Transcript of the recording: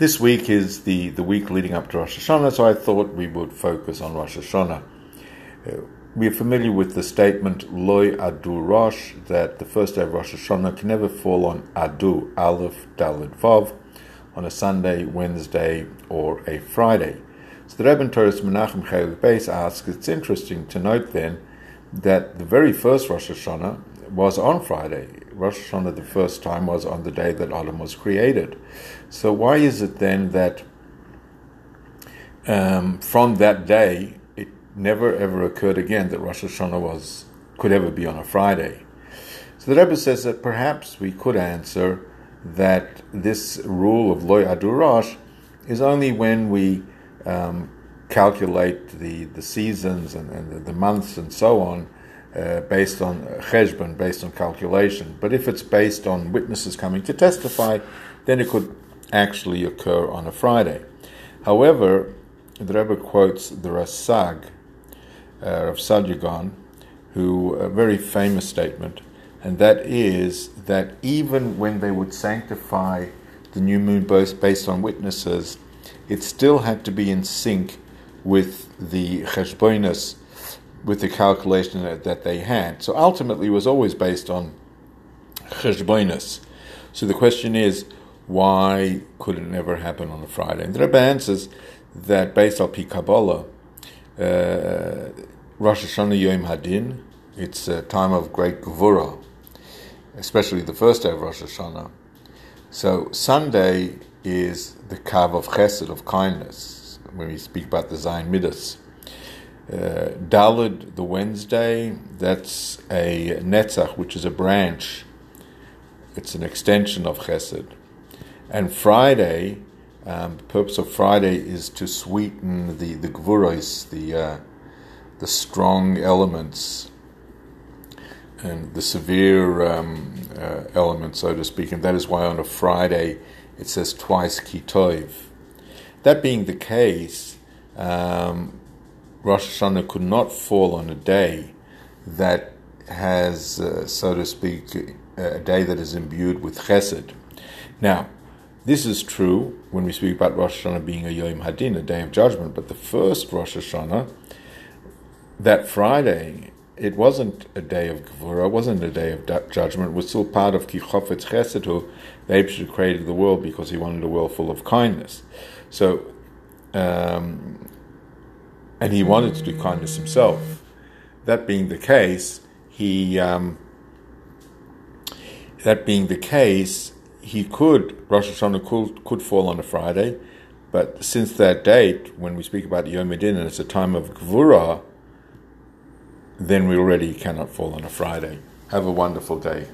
This week is the week leading up to Rosh Hashanah, so I thought we would focus on Rosh Hashanah. We are familiar with the statement, Lo ADU Rosh, that the first day of Rosh Hashanah can never fall on Adu Aleph Dalid Vav, on a Sunday, Wednesday, or a Friday. So the Rebbe in Torah's Menachem Chayil Base asks, it's interesting to note then that the very first Rosh Hashanah was on Friday. Rosh Hashanah the first time was on the day that Adam was created. So why is it then that from that day it never ever occurred again that Rosh Hashanah could ever be on a Friday? So the Rebbe says that perhaps we could answer that this rule of Lo ADU Rosh is only when we calculate the seasons and the months and so on, based on Cheshbon, based on calculation. But if it's based on witnesses coming to testify, then it could actually occur on a Friday. However, the Rebbe quotes the Rasag of Sadjughan, who a very famous statement, and that is that even when they would sanctify the new moon based on witnesses, it still had to be in sync with the Cheshbonas, with the calculation that they had. So ultimately it was always based on Cheshbonas. So the question is, why could it never happen on a Friday? And the Rebbe answers that based on Pi Kabbalah, Rosh Hashanah Yom Hadin, it's a time of great Gevurah, especially the first day of Rosh Hashanah. So Sunday is the Kav of Chesed, of kindness, when we speak about the Zion Midas. Daled, the Wednesday, that's a netzach, which is a branch. It's an extension of Chesed. And Friday, the purpose of Friday is to sweeten the gvurois, the strong elements and the severe elements, so to speak. And that is why on a Friday it says twice ki tov. That being the case, Rosh Hashanah could not fall on a day that has, so to speak, a day that is imbued with Chesed. Now, this is true when we speak about Rosh Hashanah being a Yom Hadin, a day of judgment, but the first Rosh Hashanah, that Friday, it wasn't a day of Gevurah, it wasn't a day of judgment, it was still part of Kichofetz Chesed, who the Eibshter created the world because he wanted a world full of kindness. So, and he wanted to do kindness himself. That being the case, Rosh Hashanah could fall on a Friday, but since that date, when we speak about Yom Hadin and it's a time of Gevurah, then we already cannot fall on a Friday. Have a wonderful day.